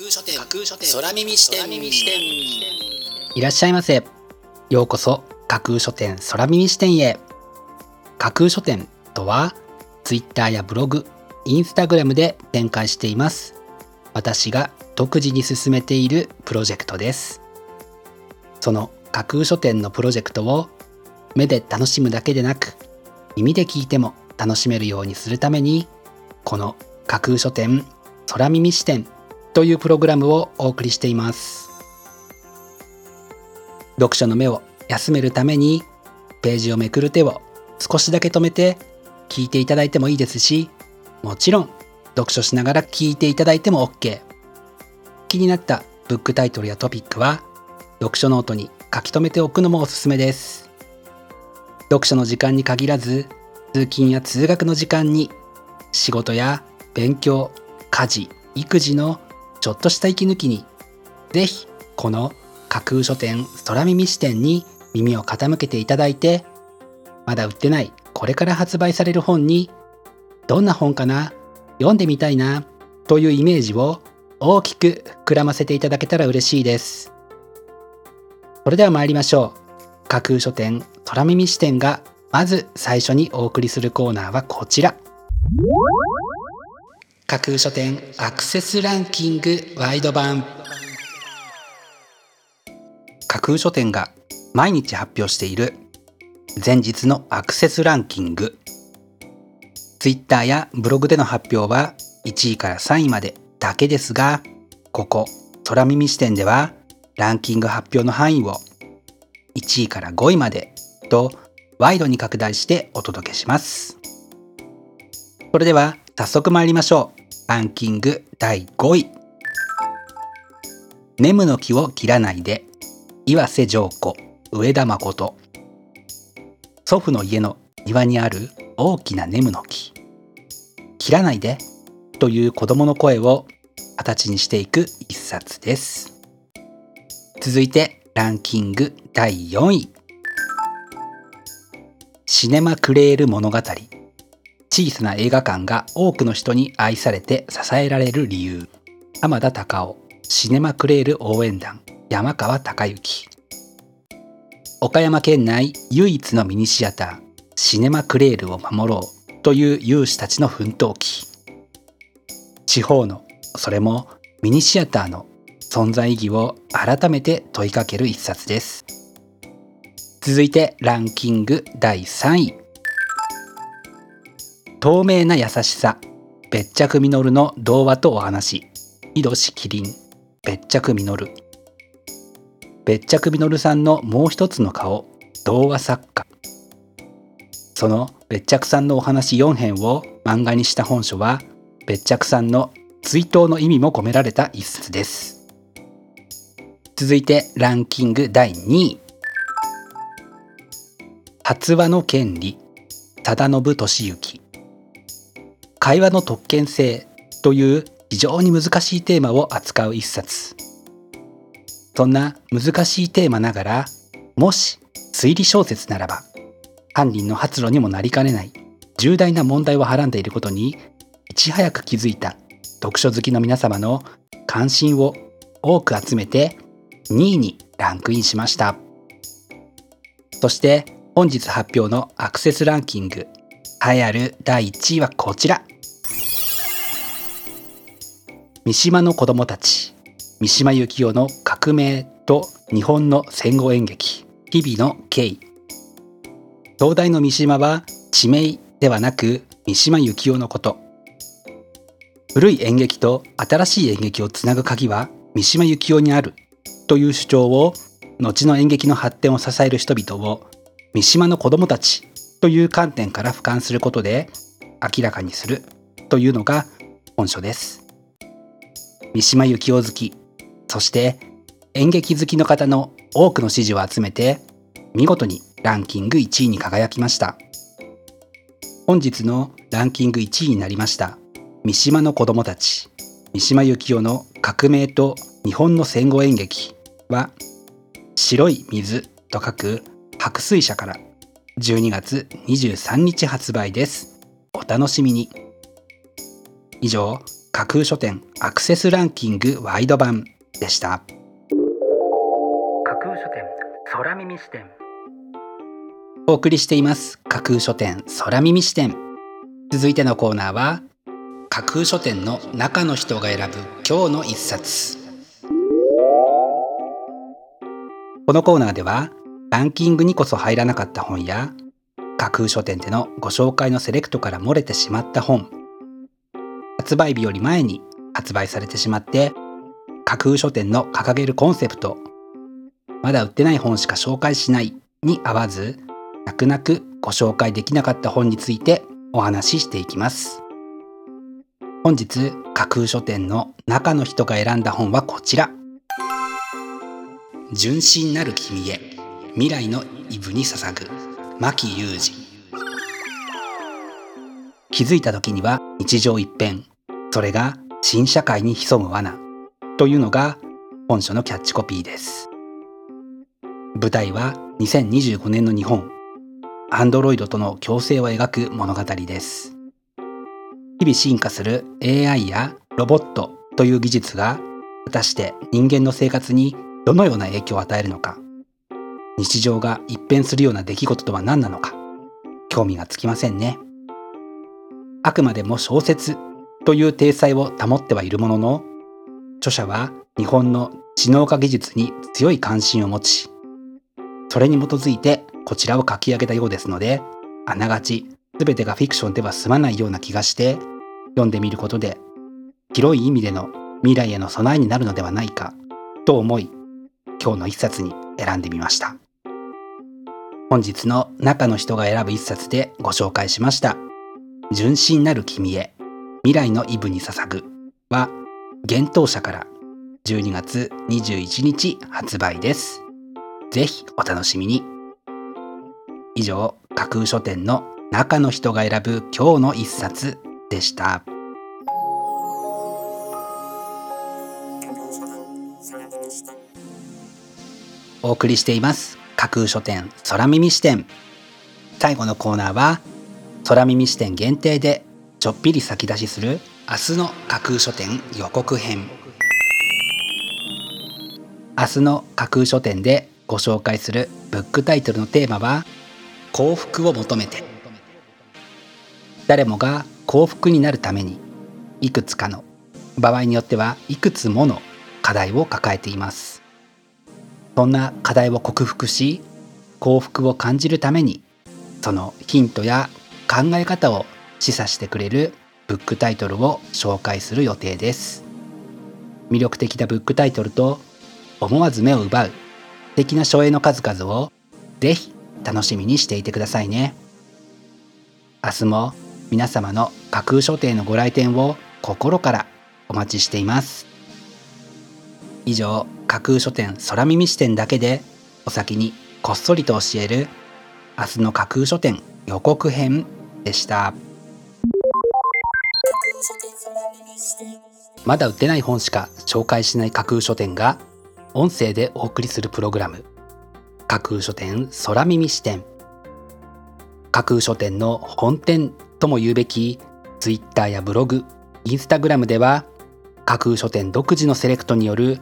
架空書店空耳視点。いらっしゃいませ。ようこそ架空書店空耳視点へ。架空書店とは Twitter やブログ、Instagram で展開しています。私が独自に進めているプロジェクトです。その架空書店のプロジェクトを目で楽しむだけでなく、耳で聞いても楽しめるようにするために、この架空書店空耳視点というプログラムをお送りしています。読書の目を休めるために、ページをめくる手を少しだけ止めて聞いていただいてもいいですし、もちろん読書しながら聞いていただいても OK。 気になったブックタイトルやトピックは読書ノートに書き留めておくのもおすすめです。読書の時間に限らず、通勤や通学の時間に、仕事や勉強、家事、育児のちょっとした息抜きに、ぜひこの架空書店空耳視点に耳を傾けていただいて、まだ売ってない、これから発売される本に、どんな本かな、読んでみたいなというイメージを大きく膨らませていただけたら嬉しいです。それでは参りましょう。架空書店空耳視点がまず最初にお送りするコーナーはこちら。架空書店アクセスランキングワイド版。架空書店が毎日発表している前日のアクセスランキング。Twitter やブログでの発表は1位から3位までだけですが、ここ空耳視点ではランキング発表の範囲を1位から5位までとワイドに拡大してお届けします。それでは早速参りましょう。ランキング第5位。ネムの木を切らないで、岩瀬浄子、上田誠。祖父の家の庭にある大きなネムの木。切らないでという子供の声を形にしていく一冊です。続いてランキング第4位。シネマクレール物語。小さな映画館が多くの人に愛されて支えられる理由。浜田隆夫、シネマクレール応援団、山川隆之。岡山県内唯一のミニシアター、シネマクレールを守ろうという有志たちの奮闘記。地方の、それもミニシアターの存在意義を改めて問いかける一冊です。続いてランキング第3位。透明な優しさ、別着実の童話とお話、井戸氏麒麟、別着実。別着実さんのもう一つの顔、童話作家。その別着さんのお話4編を漫画にした本書は、別着さんの追悼の意味も込められた一冊です。続いてランキング第2位。発話の権利、忠信俊之。会話の特権性という非常に難しいテーマを扱う一冊。そんな難しいテーマながら、もし推理小説ならば犯人の発露にもなりかねない重大な問題をはらんでいることにいち早く気づいた読書好きの皆様の関心を多く集めて2位にランクインしました。そして本日発表のアクセスランキング、栄えある第1位はこちら。三島の子供たち、三島由紀夫の革命と日本の戦後演劇、日々の経緯。東大の三島は地名ではなく三島由紀夫のこと。古い演劇と新しい演劇をつなぐ鍵は三島由紀夫にあるという主張を、後の演劇の発展を支える人々を三島の子供たちという観点から俯瞰することで明らかにするというのが本書です。三島由紀夫好き、そして演劇好きの方の多くの支持を集めて、見事にランキング1位に輝きました。本日のランキング1位になりました三島の子供たち、三島由紀夫の革命と日本の戦後演劇は、白い水と書く白水社から12月23日発売です。お楽しみに。以上、架空書店アクセスランキングワイド版でした。架空書店空耳視点、お送りしています架空書店空耳視点。続いてのコーナーは架空書店の中の人が選ぶ今日の一冊。このコーナーではランキングにこそ入らなかった本や架空書店でのご紹介のセレクトから漏れてしまった本、発売日より前に発売されてしまって架空書店の掲げるコンセプト、まだ売ってない本しか紹介しないに合わず、泣く泣くご紹介できなかった本についてお話ししていきます。本日架空書店の中の人が選んだ本はこちら、純真なる君へ、未来のイブに捧ぐ、牧雄二。気づいた時には日常一変、それが新社会に潜む罠というのが本書のキャッチコピーです。舞台は2025年の日本、アンドロイドとの共生を描く物語です。日々進化する AI やロボットという技術が果たして人間の生活にどのような影響を与えるのか、日常が一変するような出来事とは何なのか、興味がつきませんね。あくまでも小説という体裁を保ってはいるものの、著者は日本の知能化技術に強い関心を持ち、それに基づいてこちらを書き上げたようですので、あながち全てがフィクションでは済まないような気がして、読んでみることで広い意味での未来への備えになるのではないかと思い、今日の一冊に選んでみました。本日の中の人が選ぶ一冊でご紹介しました純真なる君へ、未来のイブに捧ぐは幻冬舎から12月21日発売です。ぜひお楽しみに。以上、架空書店の中の人が選ぶ今日の一冊でした。お送りしています架空書店空耳視点。最後のコーナーは空耳視点限定でちょっぴり先出しする明日の架空書店予告編。明日の架空書店でご紹介するブックタイトルのテーマは幸福を求めて。誰もが幸福になるためにいくつかの、場合によってはいくつもの課題を抱えています。そんな課題を克服し、幸福を感じるためにそのヒントや考え方を示唆してくれるブックタイトルを紹介する予定です。魅力的なブックタイトルと思わず目を奪う素敵な書影の数々をぜひ楽しみにしていてくださいね。明日も皆様の架空書店のご来店を心からお待ちしています。以上、架空書店空耳視点だけでお先にこっそりと教える明日の架空書店予告編でした。まだ売ってない本しか紹介しない架空書店が音声でお送りするプログラム、架空書店空耳視点。架空書店の本店とも言うべき Twitter やブログ、Instagram では架空書店独自のセレクトによる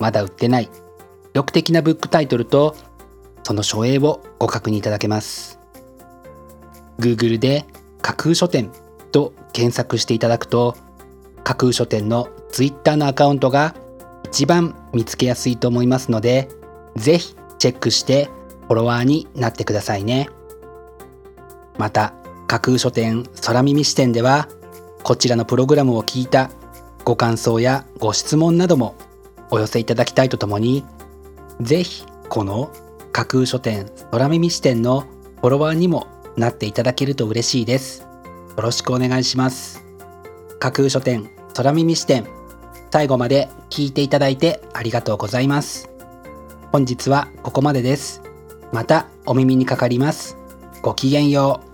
まだ売ってない魅力的なブックタイトルとその書影をご確認いただけます。 Google で架空書店と検索していただくと、架空書店の Twitter のアカウントが一番見つけやすいと思いますので、ぜひチェックしてフォロワーになってくださいね。また架空書店空耳視点ではこちらのプログラムを聞いたご感想やご質問などもお寄せいただきたいとともに、ぜひこの架空書店空耳視点のフォロワーにもなっていただけると嬉しいです。よろしくお願いします。架空書店空耳視点、最後まで聞いていただいてありがとうございます。本日はここまでです。またお耳にかかります。ごきげんよう。